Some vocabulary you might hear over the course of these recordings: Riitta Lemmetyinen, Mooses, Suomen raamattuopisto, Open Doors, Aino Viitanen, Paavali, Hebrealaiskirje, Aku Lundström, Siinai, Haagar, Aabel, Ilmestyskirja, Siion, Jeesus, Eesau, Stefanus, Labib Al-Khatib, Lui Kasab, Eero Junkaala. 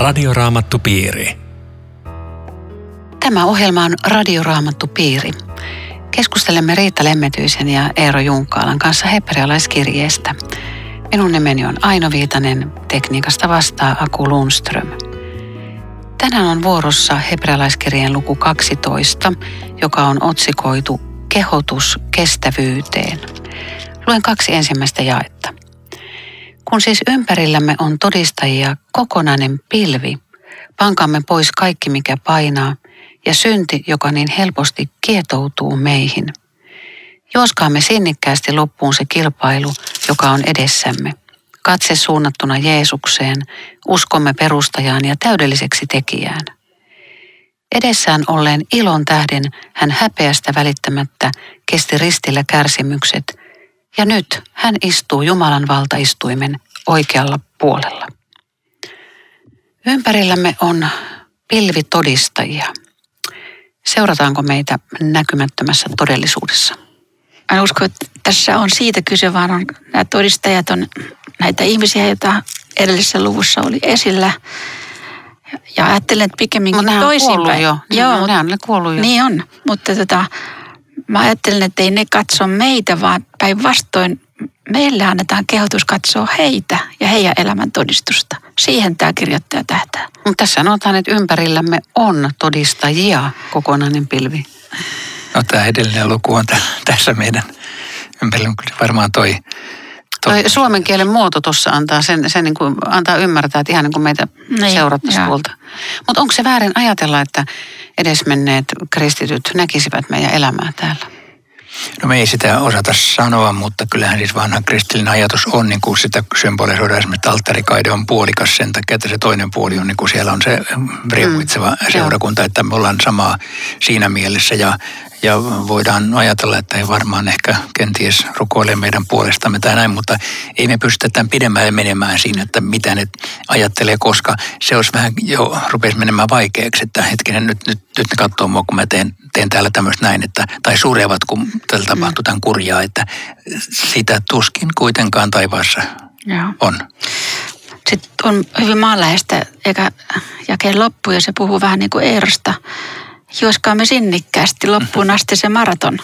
Radioraamattu piiri. Tämä ohjelma on Radioraamattu piiri. Keskustelemme Riitta Lemmetyisen ja Eero Junkaalan kanssa hebrealaiskirjeestä. Minun nimeni on Aino Viitanen, tekniikasta vastaa Aku Lundström. Tänään on vuorossa hebrealaiskirjeen luku 12, joka on otsikoitu Kehotus kestävyyteen. Luen kaksi ensimmäistä jaetta. Kun siis ympärillämme on todistajia kokonainen pilvi, pankamme pois kaikki mikä painaa ja synti, joka niin helposti kietoutuu meihin. Juoskaamme sinnikkäästi loppuun se kilpailu, joka on edessämme. Katse suunnattuna Jeesukseen, uskomme perustajaan ja täydelliseksi tekijään. Edessään olleen ilon tähden hän häpeästä välittämättä kesti ristillä kärsimykset, ja nyt hän istuu Jumalan valtaistuimen oikealla puolella. Ympärillämme on pilvitodistajia. Seurataanko meitä näkymättömässä todellisuudessa? Mä uskon, että tässä on siitä kyse, vaan nämä todistajat on näitä ihmisiä, joita edellisessä luvussa oli esillä. Ja ajattelen, että pikemminkin toisinpäin. Nämä on kuollut jo. Niin on, mutta mä ajattelen, että ei ne katso meitä, vaan päinvastoin meille annetaan kehotus katsoa heitä ja heidän elämän todistusta. Siihen tämä kirjoittaja tähtää. Mutta tässä sanotaan, että ympärillämme on todistajia kokonainen pilvi. No tämä edellinen luku on tässä meidän ympärillä varmaan toi suomen kielen muoto tuossa antaa sen niin kuin antaa ymmärtää, että ihan niin kuin meitä seurattaisiin puolta. Mutta onko se väärin ajatella, että edesmenneet kristityt näkisivät meidän elämää täällä? No me ei sitä osata sanoa, mutta kyllähän siis vanhan kristillinen ajatus on, niin kuin sitä symbolisoidaan esimerkiksi, alttarikaide on puolikas sen takia, että se toinen puoli on, niin kuin siellä on se riemuitseva seurakunta, että me ollaan samaa siinä mielessä ja voidaan ajatella, että ei varmaan ehkä kenties rukoile meidän puolestamme tai näin, mutta ei me pystytä tämän pidemmälle menemään siinä, että mitä ne ajattelee, koska se olisi vähän jo rupesi menemään vaikeaksi, että hetkinen, nyt ne katsoo mua, kun mä teen täällä tämmöistä näin, että, tai surevat, kun tällä tapahtuu tämän kurjaa, että sitä tuskin kuitenkaan taivaassa on. Sitten on hyvin maanläheistä, eikä jakeen loppu, ja se puhuu vähän niin kuin Eerosta. Juoskaamme sinnikkäästi loppuun asti se maraton,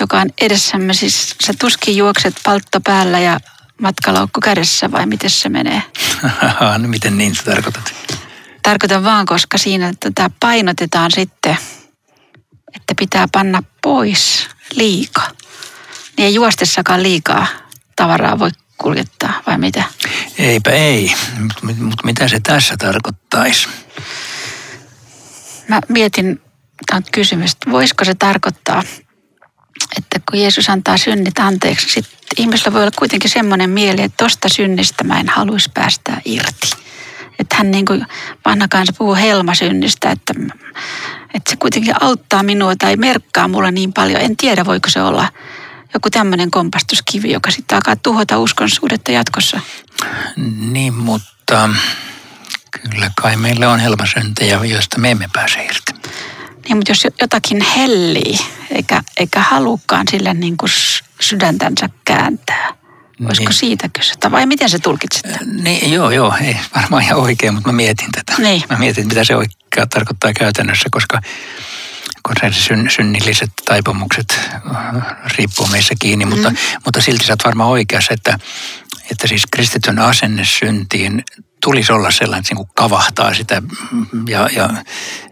joka on edessämme. Siis sä tuskin juokset paltto päällä ja matkalaukku kädessä, vai miten se menee? No miten niin sä tarkoitat? Tarkoitan vaan, koska siinä painotetaan sitten, että pitää panna pois liikaa. Niin ei juostessakaan liikaa tavaraa voi kuljettaa, vai mitä? Eipä ei, mutta mitä se tässä tarkoittaisi? Mä mietin tämän kysymys, voisiko se tarkoittaa, että kun Jeesus antaa synnit anteeksi, sitten ihmisellä voi olla kuitenkin semmoinen mieli, että tosta synnistä mä en haluaisi päästää irti. Että hän niin kuin vanha kansa puhuu helmasynnistä, että se kuitenkin auttaa minua tai merkkaa mulla niin paljon. En tiedä, voiko se olla joku tämmöinen kompastuskivi, joka sitten alkaa tuhota uskonsuhdetta jatkossa. Niin, mutta kyllä kai meillä on helmasyntejä, joista me emme pääse irti. Niin, mutta jos jotakin hellii, eikä halukaan sille niin kuin sydäntänsä kääntää, olisiko siitä kysytä? Vai miten se tulkitset? Niin, joo, ei varmaan ihan oikein, mutta mä mietin tätä. Niin. Mä mietin, mitä se oikein tarkoittaa käytännössä, koska synnilliset taipumukset riippuu meissä kiinni, mutta silti sä oot varmaan oikeassa, että siis kristityn asenne syntiin tulisi olla sellainen, että se niin kuin kavahtaa sitä ja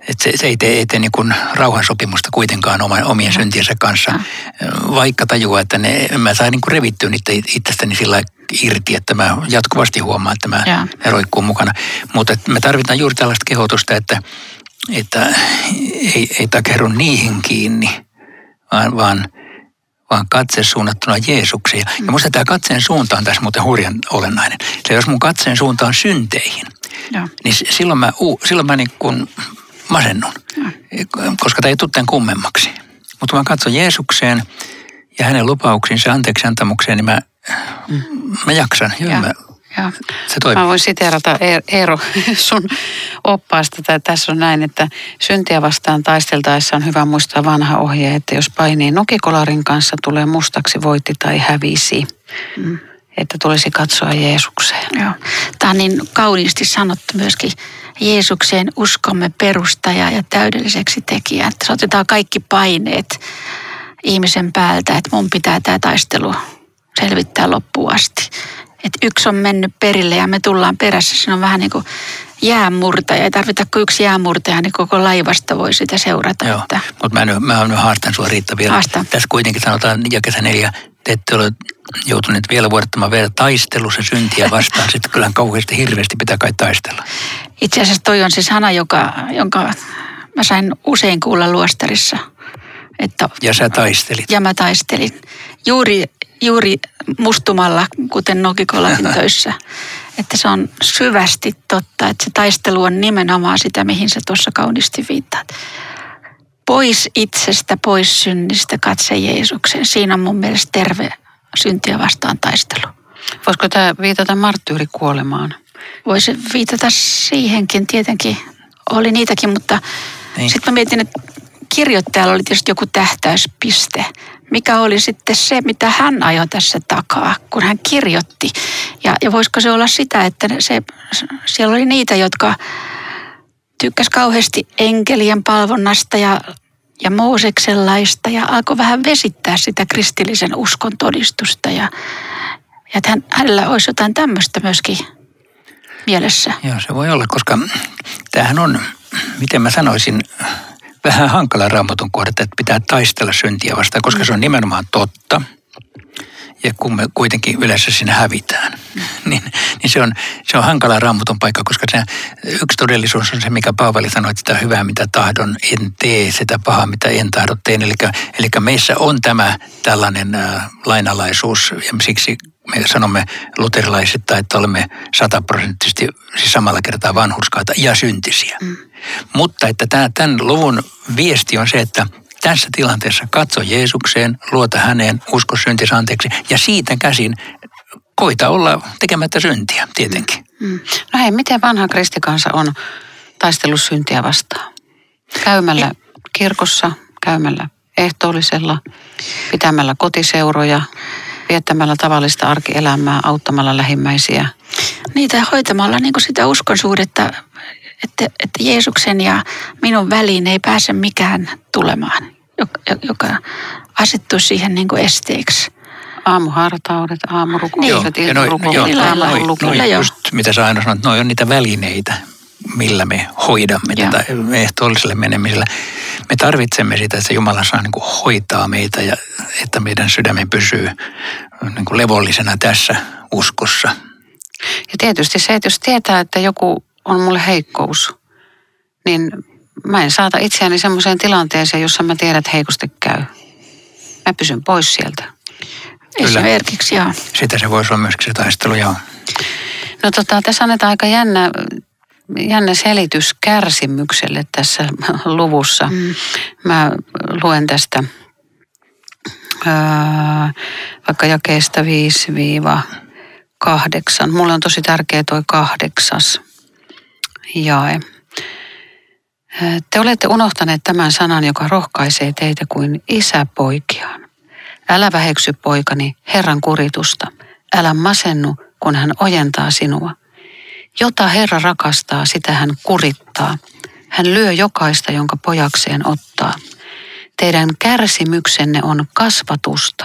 että se ei tee niin kuin rauhansopimusta kuitenkaan omien syntiensä kanssa, vaikka tajua, että mä saan niin kuin revittyä niitä itsestäni sillä lailla irti, että mä jatkuvasti huomaan, että mä roikkuu mukana. Mutta me tarvitaan juuri tällaista kehotusta, että ei takeru niihin kiinni, vaan katse suunnattuna Jeesukseen. Ja minusta tämä katseen suunta on tässä muuten hurjan olennainen. Eli jos mun katseen suunta on synteihin, niin silloin mä niin kuin masennun, koska tämä ei tule tämän kummemmaksi. Mutta mä katson Jeesukseen ja hänen lupauksiinsa anteeksiantamukseen, niin mä jaksan. Joo, mä voin siteerata Eero sun oppaasta. Tässä on näin, että syntiä vastaan taisteltaessa on hyvä muistaa vanha ohje, että jos painii nokikolarin kanssa, tulee mustaksi voitti tai hävisi. että tulisi katsoa Jeesukseen. Joo. Tämä on niin kauniisti sanottu myöskin. Jeesukseen uskomme perustaja ja täydelliseksi tekijä. Että otetaan kaikki paineet ihmisen päältä, että mun pitää tämä taistelu selvittää loppuun asti. Että yksi on mennyt perille ja me tullaan perässä. Siinä on vähän niin kuin jäänmurtaja. Ei tarvita kuin yksi jäänmurtaja, niin koko laivasta voi sitä seurata. Joo, että... mutta mä haastan sua, Riitta, vielä. Haastan. Tässä kuitenkin sanotaan jakeessa 4, te ette ole joutuneet vielä vuodattamaan vielä taistelussa syntiä vastaan. Sitten kyllähän kauheasti hirveästi pitää kai taistella. Itse asiassa toi on se sana, jonka mä sain usein kuulla luostarissa. Että ja sä taistelit. Ja mä taistelin. Juuri mustumalla, kuten nokikollakin töissä. Että se on syvästi totta, että se taistelu on nimenomaan sitä, mihin sä tuossa kauniisti viittaat. Pois itsestä, pois synnistä, katse Jeesuksen. Siinä on mun mielestä terve syntiä vastaan taistelu. Voisiko tämä viitata marttyyrikuolemaan? Voisi viitata siihenkin, tietenkin. Oli niitäkin, mutta niin. Sitten mä mietin, että kirjoittajalla oli tietysti joku tähtäyspiste. Mikä oli sitten se, mitä hän ajoi tässä takaa, kun hän kirjoitti. Ja voisiko se olla sitä, että siellä oli niitä, jotka tykkäsi kauheasti enkelien palvonnasta ja Mooseksen laista ja alkoi vähän vesittää sitä kristillisen uskon todistusta. Ja että hänellä olisi jotain tämmöistä myöskin mielessä. Joo, se voi olla, koska tämähän on, miten mä sanoisin... Vähän hankala Raamatun kohdetta, että pitää taistella syntiä vastaan, koska se on nimenomaan totta. Ja kun me kuitenkin yleensä sinne hävitään, niin se on hankala Raamatun paikka, koska se yksi todellisuus on se, mikä Paavali sanoi, että sitä hyvää, mitä tahdon, en tee, sitä pahaa, mitä en tahdo teen. Eli meissä on tämä tällainen lainalaisuus ja siksi me sanomme luterilaisittain, että olemme 100% siis samalla kertaa vanhurskaita ja syntisiä. Mm. Mutta että tämän luvun viesti on se, että tässä tilanteessa katso Jeesukseen, luota häneen, usko syntis anteeksi ja siitä käsin koita olla tekemättä syntiä tietenkin. Mm. No hei, miten vanha kristikansa on taistellut syntiä vastaan? Käymällä kirkossa, käymällä ehtoollisella, pitämällä kotiseuroja, viettämällä tavallista arkielämää, auttamalla lähimmäisiä. Niitä hoitamalla niin kuin sitä uskonsuhdetta, että Jeesuksen ja minun väliin ei pääse mikään tulemaan, joka asettuu siihen niin kuin esteeksi. Aamuhartaudet, aamurukoudet, ilmarukoukset, ilmarukoukset. Mitä sä aina sanot, noi on niitä välineitä, millä me hoidamme tätä ehtoolliselle menemisellä. Me tarvitsemme sitä, että Jumala saa niin kuin hoitaa meitä ja että meidän sydämme pysyy niin kuin levollisena tässä uskossa. Ja tietysti se, että jos tietää, että joku on mulle heikkous, niin mä en saata itseäni semmoiseen tilanteeseen, jossa mä tiedän, että heikosti käy. Mä pysyn pois sieltä. Esimerkiksi, joo. Sitä se voisi olla myöskin se taistelu, joo. No tässä annetaan aika jännä selitys kärsimykselle tässä luvussa. Mm. Mä luen tästä vaikka jakeesta 5-8. Mulle on tosi tärkeä toi 8. jae. Te olette unohtaneet tämän sanan, joka rohkaisee teitä kuin isä poikiaan. Älä väheksy poikani Herran kuritusta. Älä masennu, kun hän ojentaa sinua. Jota Herra rakastaa, sitä hän kurittaa. Hän lyö jokaista, jonka pojakseen ottaa. Teidän kärsimyksenne on kasvatusta.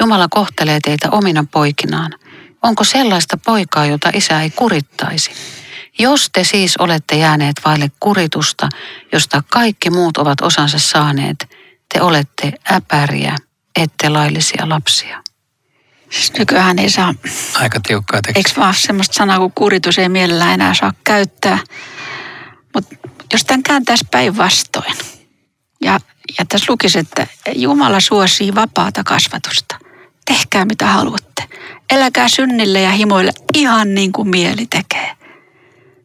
Jumala kohtelee teitä omina poikinaan. Onko sellaista poikaa, jota isä ei kurittaisi? Jos te siis olette jääneet vaille kuritusta, josta kaikki muut ovat osansa saaneet, te olette äpäriä, ette laillisia lapsia. Siis nykyään ei saa... Aika tiukkaa tekstiä. Eikö vaan semmoista sanaa kuin kuritus ei mielellään enää saa käyttää. Mutta jos tämän kääntäisi päinvastoin ja tässä lukisi, että Jumala suosii vapaata kasvatusta. Tehkää mitä haluatte. Eläkää synnille ja himoille ihan niin kuin mieli tekee.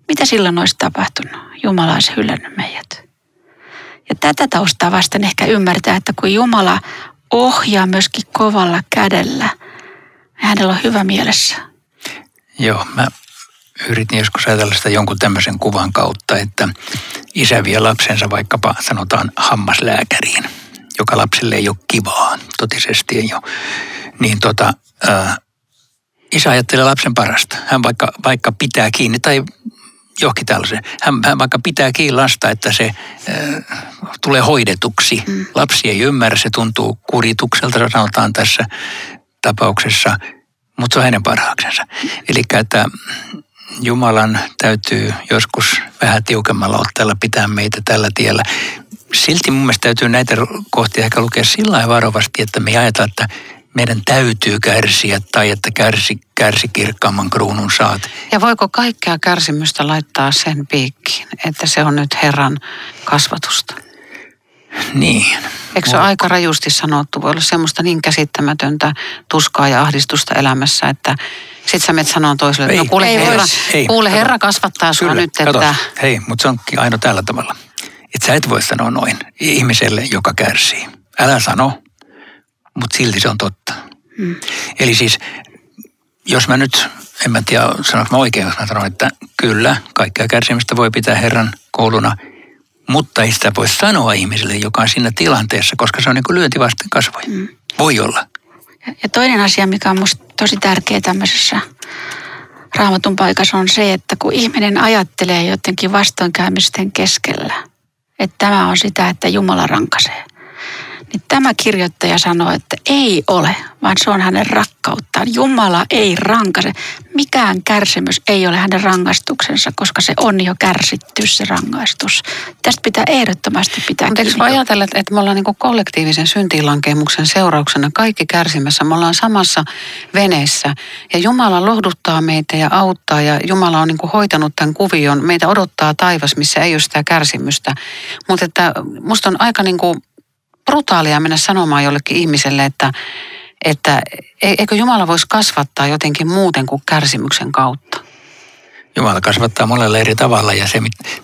Mitä silloin olisi tapahtunut? Jumala olisi hylännyt meidät. Ja tätä taustaa vasten ehkä ymmärtää, että kun Jumala ohjaa myöskin kovalla kädellä, hänellä on hyvä mielessä. Joo, mä yritin joskus ajatella sitä jonkun tämmöisen kuvan kautta, että isä vie lapsensa vaikkapa sanotaan hammaslääkäriin, joka lapselle ei ole kivaa totisesti. Niin Isä ajattelee lapsen parasta. Hän vaikka pitää kiinni, tai johonkin tällaisen. Hän vaikka pitää kiinni lasta, että se tulee hoidetuksi. Mm. Lapsi ei ymmärrä, se tuntuu kuritukselta, sanotaan tässä tapauksessa, mutta se on hänen parhaaksensa. Eli että Jumalan täytyy joskus vähän tiukemmalla otteella pitää meitä tällä tiellä. Silti mun mielestä täytyy näitä kohtia ehkä lukea sillä lailla varovasti, että me ei ajata, että meidän täytyy kärsiä tai että kärsi kirkkaamman kruunun saat. Ja voiko kaikkea kärsimystä laittaa sen piikkiin, että se on nyt Herran kasvatusta? Niin. Eikö se aika rajusti sanottu? Voi olla semmoista niin käsittämätöntä tuskaa ja ahdistusta elämässä, että sit sä menet sanoa toiselle, että no kuule herra kasvattaa sinua nyt. Katos. Että... Hei, mutta se onkin aina tällä tavalla. Että sä et voi sanoa noin ihmiselle, joka kärsii. Älä sano, mutta silti se on totta. Mm. Eli siis, jos mä nyt, en mä tiedä sanoinko mä oikein, jos mä sanon, että kyllä, kaikkea kärsimistä voi pitää Herran kouluna, mutta ei sitä voi sanoa ihmiselle, joka on siinä tilanteessa, koska se on niin kuin lyönti vasten kasvoja. Mm. Voi olla. Ja toinen asia, mikä on musta tosi tärkeä tämmöisessä Raamatun paikassa on se, että kun ihminen ajattelee jotenkin vastoinkäymisten keskellä, että tämä on sitä, että Jumala rankaisee. Niin tämä kirjoittaja sanoo, että ei ole, vaan se on hänen rakkauttaan. Jumala ei rankaise. Mikään kärsimys ei ole hänen rangaistuksensa, koska se on jo kärsitty se rangaistus. Tästä pitää ehdottomasti pitää. Mutta eikö ajatella, että me ollaan niin kuin kollektiivisen syntiinlankemuksen seurauksena kaikki kärsimässä. Me ollaan samassa veneessä ja Jumala lohduttaa meitä ja auttaa ja Jumala on niin kuin hoitanut tämän kuvion. Meitä odottaa taivas, missä ei ole sitä kärsimystä. Mutta että musta on aika niin kuin brutaalia mennä sanomaan jollekin ihmiselle, että eikö Jumala voisi kasvattaa jotenkin muuten kuin kärsimyksen kautta? Jumala kasvattaa monella eri tavalla ja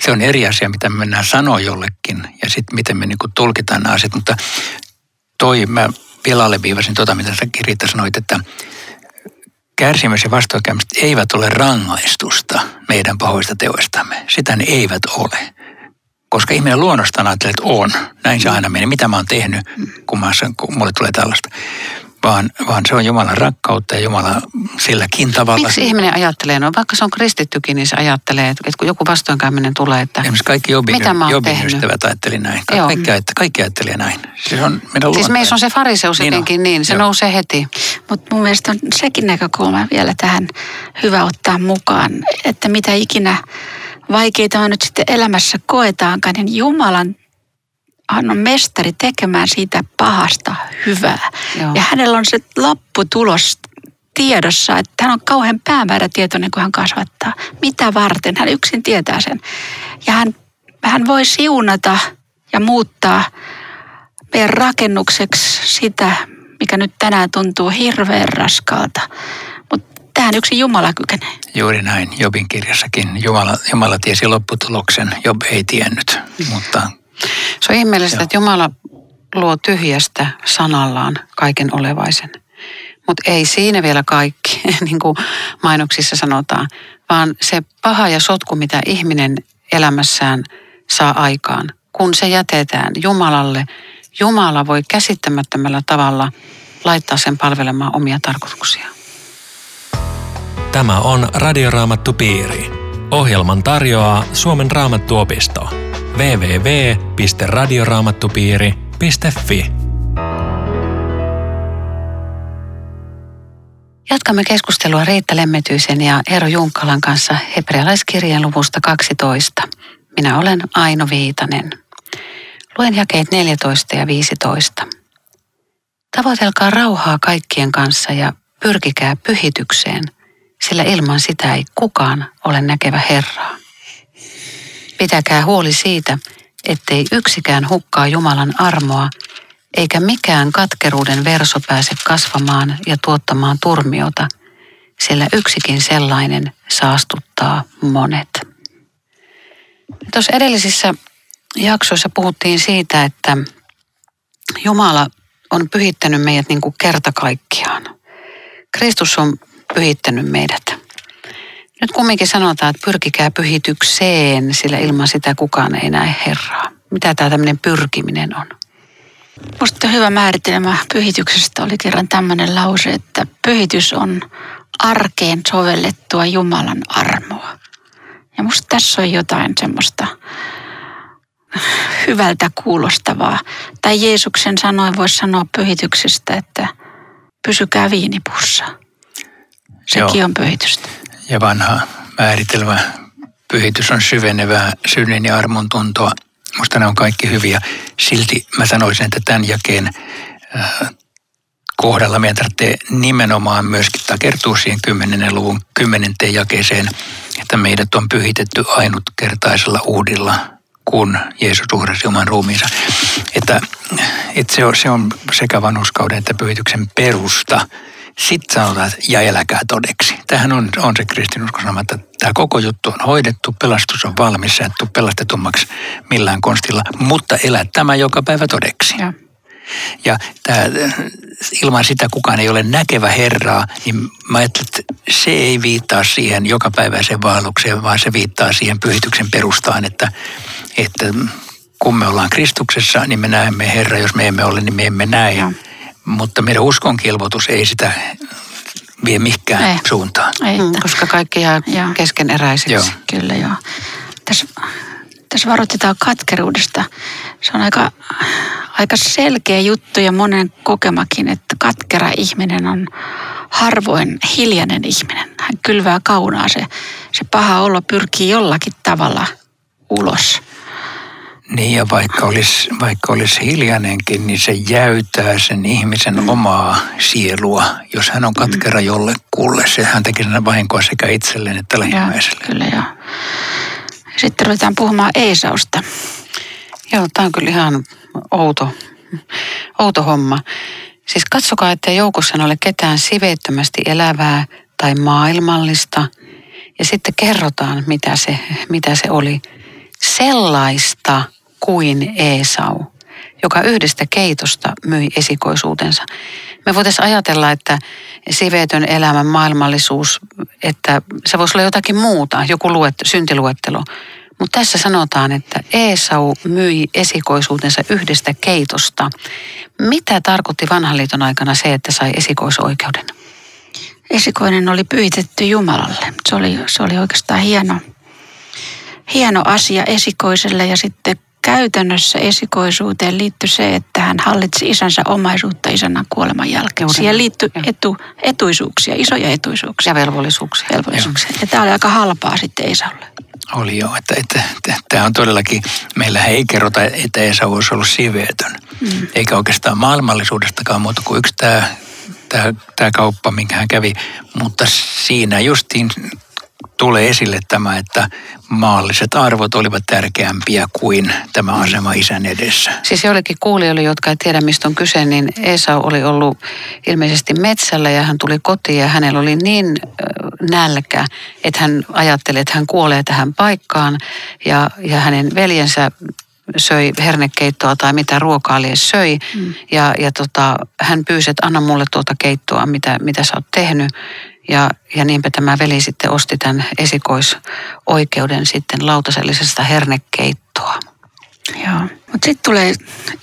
se on eri asia, mitä me mennään sanoa jollekin ja sitten miten me niinku tulkitaan nämä asiat. Mutta mä vielä alleviivasin mitä sä Riitta sanoit, että kärsimys ja vastoinkäymiset eivät ole rangaistusta meidän pahoista teoistamme. Sitä ne eivät ole. Koska ihminen luonnostaan ajattelee, että on. Näin se aina menee. Mitä mä oon tehnyt, kun mulle tulee tällaista. Vaan se on Jumalan rakkautta ja Jumala silläkin tavalla. Miksi ihminen ajattelee? No vaikka se on kristittykin, niin se ajattelee, että kun joku vastoinkäyminen tulee, että esimerkiksi kaikki Jobin ystävät ajatteli näin. Kaikki ajattelee näin. Siis meissä on se fariseus jotenkin niin. Se nousee heti. Mutta mun mielestä on sekin näkökulma vielä tähän hyvä ottaa mukaan, että mitä ikinä vaikeita nyt sitten elämässä koetaankaan, niin Jumalan on mestari tekemään siitä pahasta hyvää. Joo. Ja hänellä on se lopputulos tiedossa, että hän on kauhean päämäärätietoinen, kun hän kasvattaa. Mitä varten? Hän yksin tietää sen. Ja hän voi siunata ja muuttaa meidän rakennukseksi sitä, mikä nyt tänään tuntuu hirveän raskaalta. Tähän yksin Jumala kykenee. Juuri näin, Jobin kirjassakin. Jumala tiesi lopputuloksen, Job ei tiennyt. Mutta... Se on ihmeellistä, että Jumala luo tyhjästä sanallaan kaiken olevaisen. Mutta ei siinä vielä kaikki, niin kuin mainoksissa sanotaan, vaan se paha ja sotku, mitä ihminen elämässään saa aikaan, kun se jätetään Jumalalle, Jumala voi käsittämättömällä tavalla laittaa sen palvelemaan omia tarkoituksiaan. Tämä on Radioraamattu piiri. Ohjelman tarjoaa Suomen raamattuopisto. www.radioraamattupiiri.fi Jatkamme keskustelua Riitta Lemmetyisen ja Eero Junkalan kanssa Hebrealaiskirjeen luvusta 12. Minä olen Aino Viitanen. Luen jakeet 14 ja 15. Tavoitelkaa rauhaa kaikkien kanssa ja pyrkikää pyhitykseen. Sillä ilman sitä ei kukaan ole näkevä Herraa. Pitäkää huoli siitä, ettei yksikään hukkaa Jumalan armoa, eikä mikään katkeruuden verso pääse kasvamaan ja tuottamaan turmiota, sillä yksikin sellainen saastuttaa monet. Tuossa edellisissä jaksoissa puhuttiin siitä, että Jumala on pyhittänyt meidät niin kuin kerta kaikkiaan. Kristus on pyhittänyt meidät. Nyt kumminkin sanotaan, että pyrkikää pyhitykseen, sillä ilman sitä kukaan ei näe Herraa. Mitä tämä tämmöinen pyrkiminen on? Musta hyvä määritelmä pyhityksestä oli kerran tämmöinen lause, että pyhitys on arkeen sovellettua Jumalan armoa. Ja musta tässä on jotain semmoista hyvältä kuulostavaa. Tai Jeesuksen sanoin voisi sanoa pyhityksestä, että pysykää viinipuussa. Sekin on pyhitystä. Ja vanha määritelmä pyhitys on syvenevää synnin ja armon tuntoa. Musta nämä on kaikki hyviä. Silti mä sanoisin, että tämän jakeen kohdalla meidän tarvitsee nimenomaan myöskin takertua siihen 10. luvun 10. jakeeseen, että meidät on pyhitetty ainutkertaisella uhdilla, kun Jeesus uhrasi oman ruumiinsa. Että se on sekä vanhurskauden että pyhityksen perusta. Sitten sanotaan, että ja eläkää todeksi. Tämähän on se kristinuskosanoma, että tämä koko juttu on hoidettu, pelastus on valmis, sä et tule pelastetummaksi millään konstilla, mutta elä tämä joka päivä todeksi. Ja tämä, ilman sitä kukaan ei ole näkevä Herraa, niin mä ajattelin, että se ei viittaa siihen jokapäiväiseen vaellukseen, vaan se viittaa siihen pyhityksen perustaan, että kun me ollaan Kristuksessa, niin me näemme Herraa, jos me emme ole, niin me emme näe. Ja. Mutta meidän uskonkilvoitus ei sitä vie mihinkään suuntaan. Ei, koska kaikki jää keskeneräiseksi. Joo. Kyllä joo. Tässä varoitetaan katkeruudesta. Se on aika selkeä juttu ja monen kokemakin, että katkera ihminen on harvoin hiljainen ihminen. Hän kylvää kaunaa. Se paha olo pyrkii jollakin tavalla ulos. Niin ja vaikka olisi hiljainenkin, niin se jäytää sen ihmisen omaa sielua. Jos hän on katkera jollekulle, hän tekee sen vahinkoa sekä itselleen että lähimmäiselle. Kyllä joo. Sitten ruvetaan puhumaan Eesausta. Joo, tämä on kyllä ihan outo homma. Siis katsokaa, ettei joukossa ole ketään siveettömästi elävää tai maailmallista. Ja sitten kerrotaan, mitä se oli. Sellaista kuin Eesau, joka yhdestä keitosta myi esikoisuutensa. Me voitaisiin ajatella, että siveetön elämän maailmallisuus, että se voisi olla jotakin muuta, joku syntiluettelo. Mutta tässä sanotaan, että Eesau myi esikoisuutensa yhdestä keitosta. Mitä tarkoitti vanhan liiton aikana se, että sai esikoisoikeuden? Esikoinen oli pyhitetty Jumalalle. Se oli oikeastaan hieno asia esikoiselle ja sitten käytännössä esikoisuuteen liittyi se, että hän hallitsi isänsä omaisuutta isänä kuoleman jälkeen. Siihen liittyi etuisuuksia, isoja etuisuuksia. Ja velvollisuuksia. Ja tämä oli aika halpaa sitten Esaulle. Oli joo, että tämä on todellakin, meillä ei kerrota, että Esau olisi ollut siveetön. Eikä oikeastaan maailmallisuudestakaan muuta kuin yksi tämä kauppa, minkä hän kävi. Mutta siinä justiin tulee esille tämä, että maalliset arvot olivat tärkeämpiä kuin tämä asema isän edessä. Siis jollekin kuulijoille, jotka ei tiedä mistä on kyse, niin Esau oli ollut ilmeisesti metsällä ja hän tuli kotiin ja hänellä oli niin nälkä, että hän ajatteli, että hän kuolee tähän paikkaan ja hänen veljensä söi hernekeittoa tai mitä ruokaa lie söi. Ja hän pyysi, että anna mulle tuota keittoa, mitä sä oot tehnyt. Ja niinpä tämä veli sitten osti tämän esikoisoikeuden sitten lautasellisesta hernekeittoa. Joo, mutta sitten tulee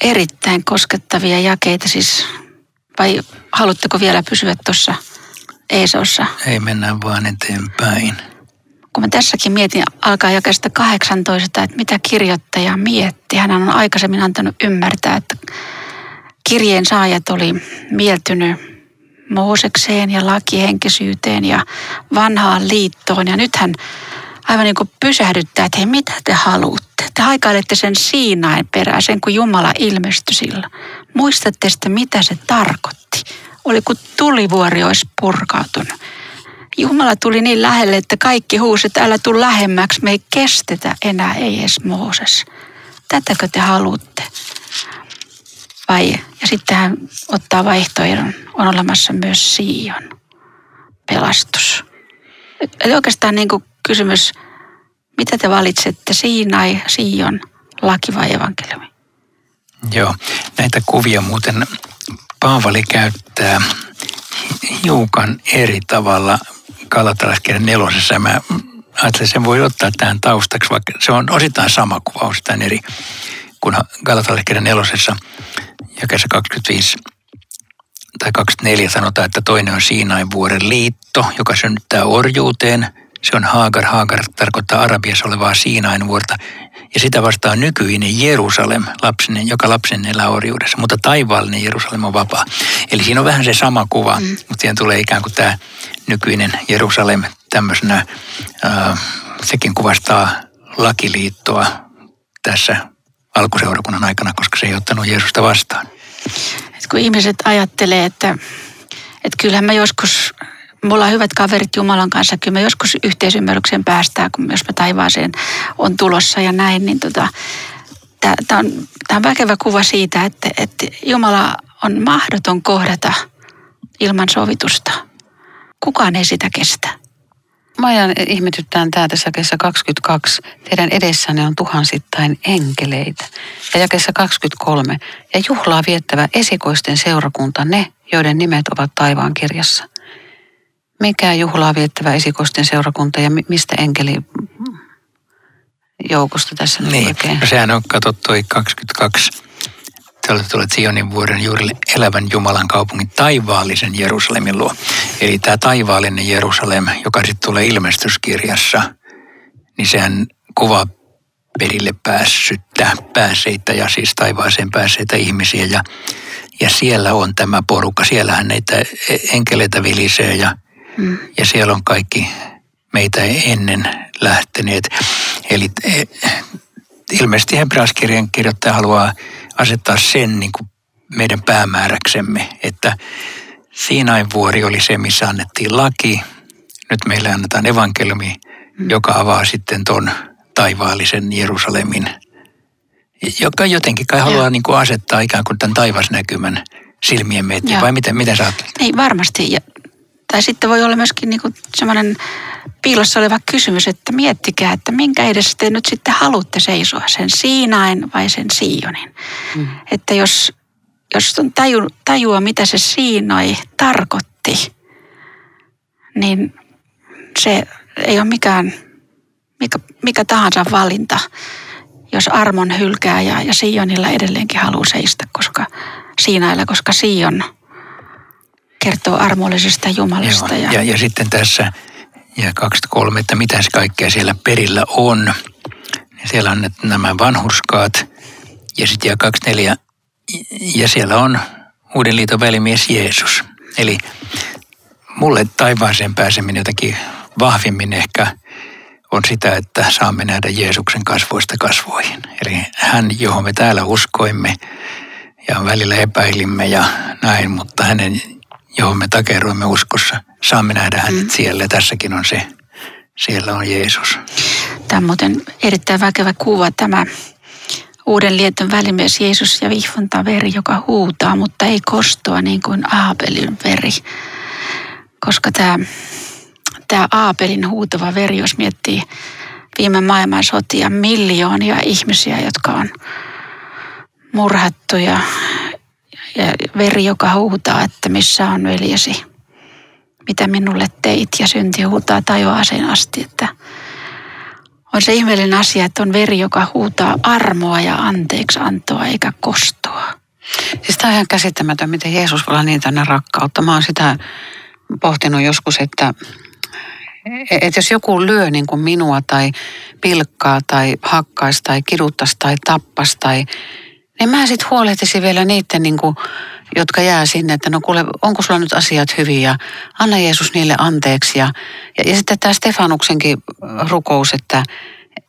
erittäin koskettavia jakeita siis, vai haluatteko vielä pysyä tuossa Eesaussa? Ei, mennään vaan eteenpäin. Kun mä tässäkin mietin, alkaa jakeesta 18, että mitä kirjoittaja mietti. Hän on aikaisemmin antanut ymmärtää, että kirjeen saajat oli mieltynyt Moosekseen ja lakihenkisyyteen ja vanhaan liittoon. Ja nyt hän aivan niin kuin pysähdyttää, että hei, mitä te haluatte? Te haikailette sen Siinain perään, sen kun Jumala ilmestyi sillä. Muistatte sitä, mitä se tarkoitti. Oli kuin tulivuori olisi purkautunut. Jumala tuli niin lähelle, että kaikki huusi, että älä tule lähemmäksi, me ei kestetä enää, ei edes Mooses. Tätäkö te haluatte? Vai, ja sitten hän ottaa vaihtoehdon, on olemassa myös Siion pelastus. Eli oikeastaan niin kuin kysymys, mitä te valitsette, Siinai, Siion, laki vai evankeliumi? Joo, näitä kuvia muuten Paavali käyttää hiukan eri tavalla Galatalaiskirjan 4. Mä ajattelin, sen voi ottaa tähän taustaksi, vaikka se on osittain sama kuva, osittain eri kuin Galatalaiskirjan 4. jakeessa 25 tai 24 sanotaan, että toinen on Siinain vuoren liitto, joka synnyttää orjuuteen. Se on Haagar. Haagar tarkoittaa Arabiassa olevaa Siinain vuorta. Ja sitä vastaa nykyinen Jerusalem, lapsinen, joka lapsen elää orjuudessa. Mutta taivaallinen Jerusalem on vapaa. Eli siinä on vähän se sama kuva, mutta siihen tulee ikään kuin tämä nykyinen Jerusalem tämmöisenä. Sekin kuvastaa lakiliittoa tässä alkuseurakunnan aikana, koska se ei ottanut Jeesusta vastaan. Et kun ihmiset ajattelee, että kyllähän mä joskus, me ollaan hyvät kaverit Jumalan kanssa, kyllä me joskus yhteisymmärrykseen päästään, kun jos me taivaaseen on tulossa ja näin, niin tämä on väkevä kuva siitä, että Jumala on mahdoton kohdata ilman sovitusta. Kukaan ei sitä kestä. Mä ajan ihmetyttään tämä tässä jakeessa 22. Teidän edessänne on tuhansittain enkeleitä. Ja jakeessa 23. Ja juhlaa viettävä esikoisten seurakunta ne, joiden nimet ovat taivaan kirjassa. Mikä juhlaa viettävä esikosten seurakunta ja mistä joukosta tässä nyt niin, oikein? Niin, no sehän on, kato toi 22. Te olette tulleet Sionin vuoren juurille elävän Jumalan kaupungin taivaallisen Jerusalemin luo. Eli tämä taivaallinen Jerusalem, joka sitten tulee Ilmestyskirjassa, niin sehän kuvaa perille päässeitä ja siis taivaaseen päässeitä ihmisiä. Ja siellä on tämä porukka. Siellähän näitä enkeleitä vilisee ja siellä on kaikki meitä ennen lähteneet. Eli ilmeisesti Hebrealaiskirjan kirjoittaja haluaa asettaa sen niin kuin meidän päämääräksemme, että Siinain vuori oli se, missä annettiin laki. Nyt meille annetaan evankeliumi, joka avaa sitten ton taivaallisen Jerusalemin, joka jotenkin kai haluaa niin kuin asettaa ikään kuin tämän taivasnäkymän silmien eteen. Vai miten sä ajattelet? Ei varmasti. Tai sitten voi olla myöskin niin kuin semmoinen piilossa oleva kysymys, että miettikää, että minkä edessä te nyt sitten haluatte seisoa, sen Siinain vai sen Sionin. Että jos on tajua, mitä se Siinoi tarkoitti, niin se ei ole mikä tahansa valinta, jos armon hylkää ja Sionilla edelleenkin haluaa seistä, koska Siinailla, koska Sion kertoo armollisesta Jumalasta. Joo, ja sitten tässä ja 23, että mitäs kaikkea siellä perillä on. Siellä on nämä vanhurskaat ja sitten ja 24 ja siellä on uuden liiton välimies Jeesus. Eli mulle taivaaseen pääseminen jotenkin vahvimmin ehkä on sitä, että saamme nähdä Jeesuksen kasvoista kasvoihin. Eli hän, johon me täällä uskoimme ja välillä epäilimme ja näin, mutta hänen, johon me takeroimme uskossa, saamme nähdä hänet siellä. Tässäkin on se. Siellä on Jeesus. Tämä on muuten erittäin väkevä kuva, tämä uuden liiton välimies Jeesus ja vihvonta veri, joka huutaa, mutta ei kostoa niin kuin Aabelin veri. Koska tämä Aabelin huutava veri, jos miettii viime maailmansotia, miljoonia ihmisiä, jotka on murhattu ja veri, joka huutaa, että missä on veljesi, mitä minulle teit, ja synti huutaa taivaaseen asti. Että on se ihmeellinen asia, että on veri, joka huutaa armoa ja anteeksiantoa eikä kostoa. Siis tämä on ihan käsittämätön, miten Jeesus voi olla niin täynnä rakkautta. Mä oon sitä pohtinut joskus, että jos joku lyö niin kuin minua tai pilkkaa tai hakkaisi tai kiduttaisi tai tappaisi tai niin mä sitten huolehtisin vielä niiden, niin kuin, jotka jää sinne, että no kuule, onko sulla nyt asiat hyviä? Anna Jeesus niille anteeksi. Ja sitten tämä Stefanuksenkin rukous,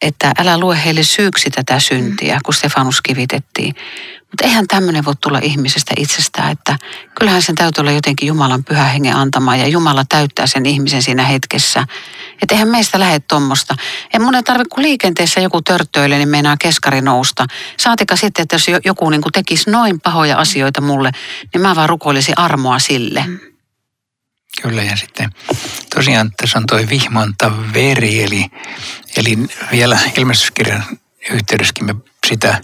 että älä lue heille syyksi tätä syntiä, kun Stefanus kivitettiin. Mutta eihän tämmöinen voi tulla ihmisestä itsestään, että kyllähän sen täytyy olla jotenkin Jumalan pyhä hengen antamaa ja Jumala täyttää sen ihmisen siinä hetkessä. Että eihän meistä lähde tuommoista. En mun ei tarvitse, kun liikenteessä joku törttöilee, niin meinaa keskari nousta. Saatika sitten, että jos joku niin kuin tekisi noin pahoja asioita mulle, niin mä vaan rukoilisin armoa sille. Kyllä, ja sitten tosiaan tässä on toi vihmanta veri, eli vielä ilmestyskirjan yhteydessäkin me sitä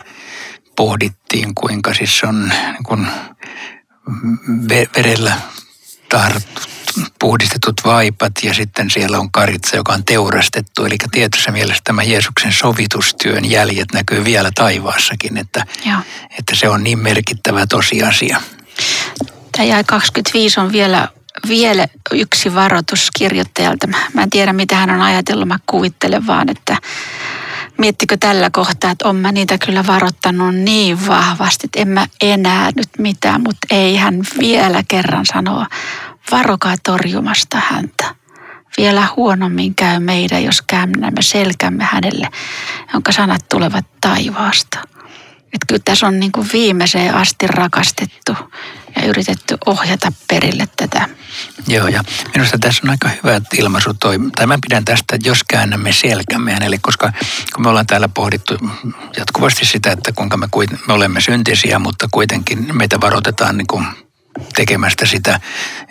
pohdittiin, kuinka siis on niin kun verellä puhdistetut vaipat ja sitten siellä on karitsa, joka on teurastettu. Eli tietyssä mielessä tämä Jeesuksen sovitustyön jäljet näkyy vielä taivaassakin, että se on niin merkittävä tosiasia. Ja jae 25 on vielä yksi varoitus kirjoittajalta. Mä en tiedä, mitä hän on ajatellut. Mä kuvittelen vaan, että miettikö tällä kohtaa, että on mä niitä kyllä varoittanut niin vahvasti, että en mä enää nyt mitään, mutta ei hän vielä kerran sanoa, varokaa torjumasta häntä. Vielä huonommin käy meidän, jos käännämme selkämme hänelle, jonka sanat tulevat taivaasta. Että kyllä tässä on niin kuin viimeiseen asti rakastettu ja yritetty ohjata perille tätä. Joo, ja minusta tässä on aika hyvä ilmaisu toi, tai mä pidän tästä, että jos käännämme selkämme hänelle, koska kun me ollaan täällä pohdittu jatkuvasti sitä, että kuinka me olemme syntisiä, mutta kuitenkin meitä varoitetaan niin kuin tekemästä sitä,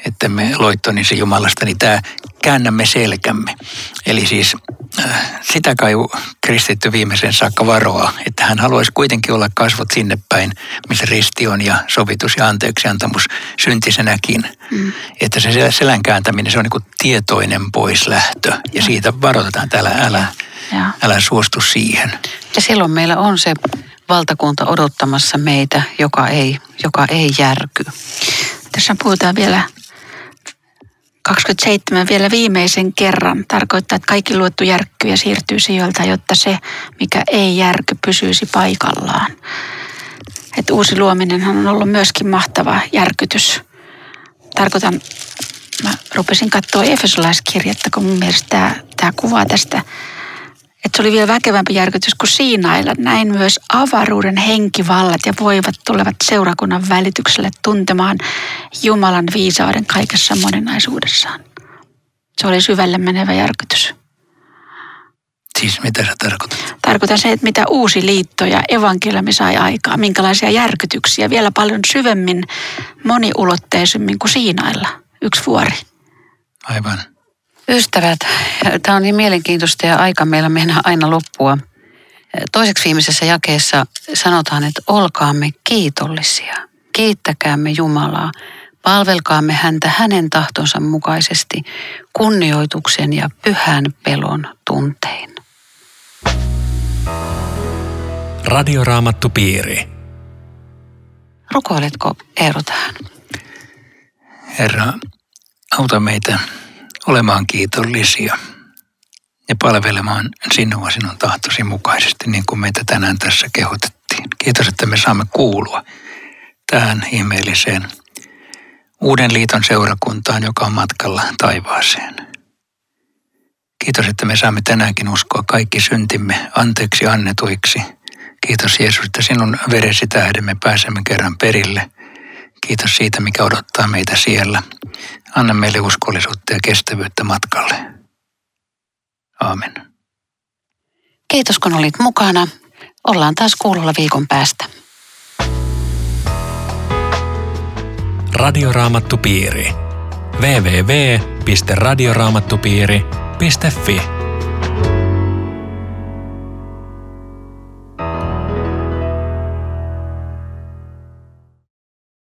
että me loittonisi Jumalasta, niin tämä käännämme selkämme. Eli siis sitä kai kristitty viimeisen saakka varoa, että hän haluaisi kuitenkin olla kasvot sinne päin, missä risti on ja sovitus ja anteeksiantamus syntisenäkin. Mm. Että se selän kääntäminen, se on niin kuin tietoinen poislähtö ja siitä varoitetaan täällä, älä suostu siihen. Ja silloin meillä on se valtakunta odottamassa meitä, joka ei järky. Tässä puhutaan vielä 27 vielä viimeisen kerran. Tarkoittaa, että kaikki luettu järkkyy ja siirtyy sijoilta, jotta se, mikä ei järky, pysyisi paikallaan. Et uusi luominenhan on ollut myöskin mahtava järkytys. Mä rupesin katsoa Efesolaiskirjettä, kun mun mielestä tämä kuvaa tästä. Että se oli vielä väkevämpi järkytys kuin Siinailla. Näin myös avaruuden henkivallat ja voivat tulevat seurakunnan välitykselle tuntemaan Jumalan viisauden kaikessa moninaisuudessaan. Se oli syvälle menevä järkytys. Siis mitä sä tarkoitat? Tarkoitan se, että mitä uusi liitto ja evankeliumi sai aikaa. Minkälaisia järkytyksiä vielä paljon syvemmin, moniulotteisemmin kuin Siinailla. Yksi vuori. Aivan. Ystävät, tämä on niin mielenkiintoista ja aika meillä mennään aina loppua. Toiseksi viimeisessä jakeessa sanotaan, että olkaamme kiitollisia. Kiittäkäämme Jumalaa. Palvelkaamme häntä hänen tahtonsa mukaisesti kunnioituksen ja pyhän pelon tuntein. Radioraamattu piiri. Rukoiletko Eero tähän? Herra, auta meitä olemaan kiitollisia ja palvelemaan sinua sinun tahtosi mukaisesti, niin kuin meitä tänään tässä kehotettiin. Kiitos, että me saamme kuulua tähän ihmeelliseen uuden liiton seurakuntaan, joka on matkalla taivaaseen. Kiitos, että me saamme tänäänkin uskoa kaikki syntimme anteeksi annetuiksi. Kiitos Jeesus, että sinun veresi tähden me pääsemme kerran perille. Kiitos siitä, mikä odottaa meitä siellä. Anna meille uskollisuutta ja kestävyyttä matkalle. Aamen. Kiitos, kun olit mukana. Ollaan taas kuulolla viikon päästä. Radioraamattupiiri. www.radioraamattupiiri.fi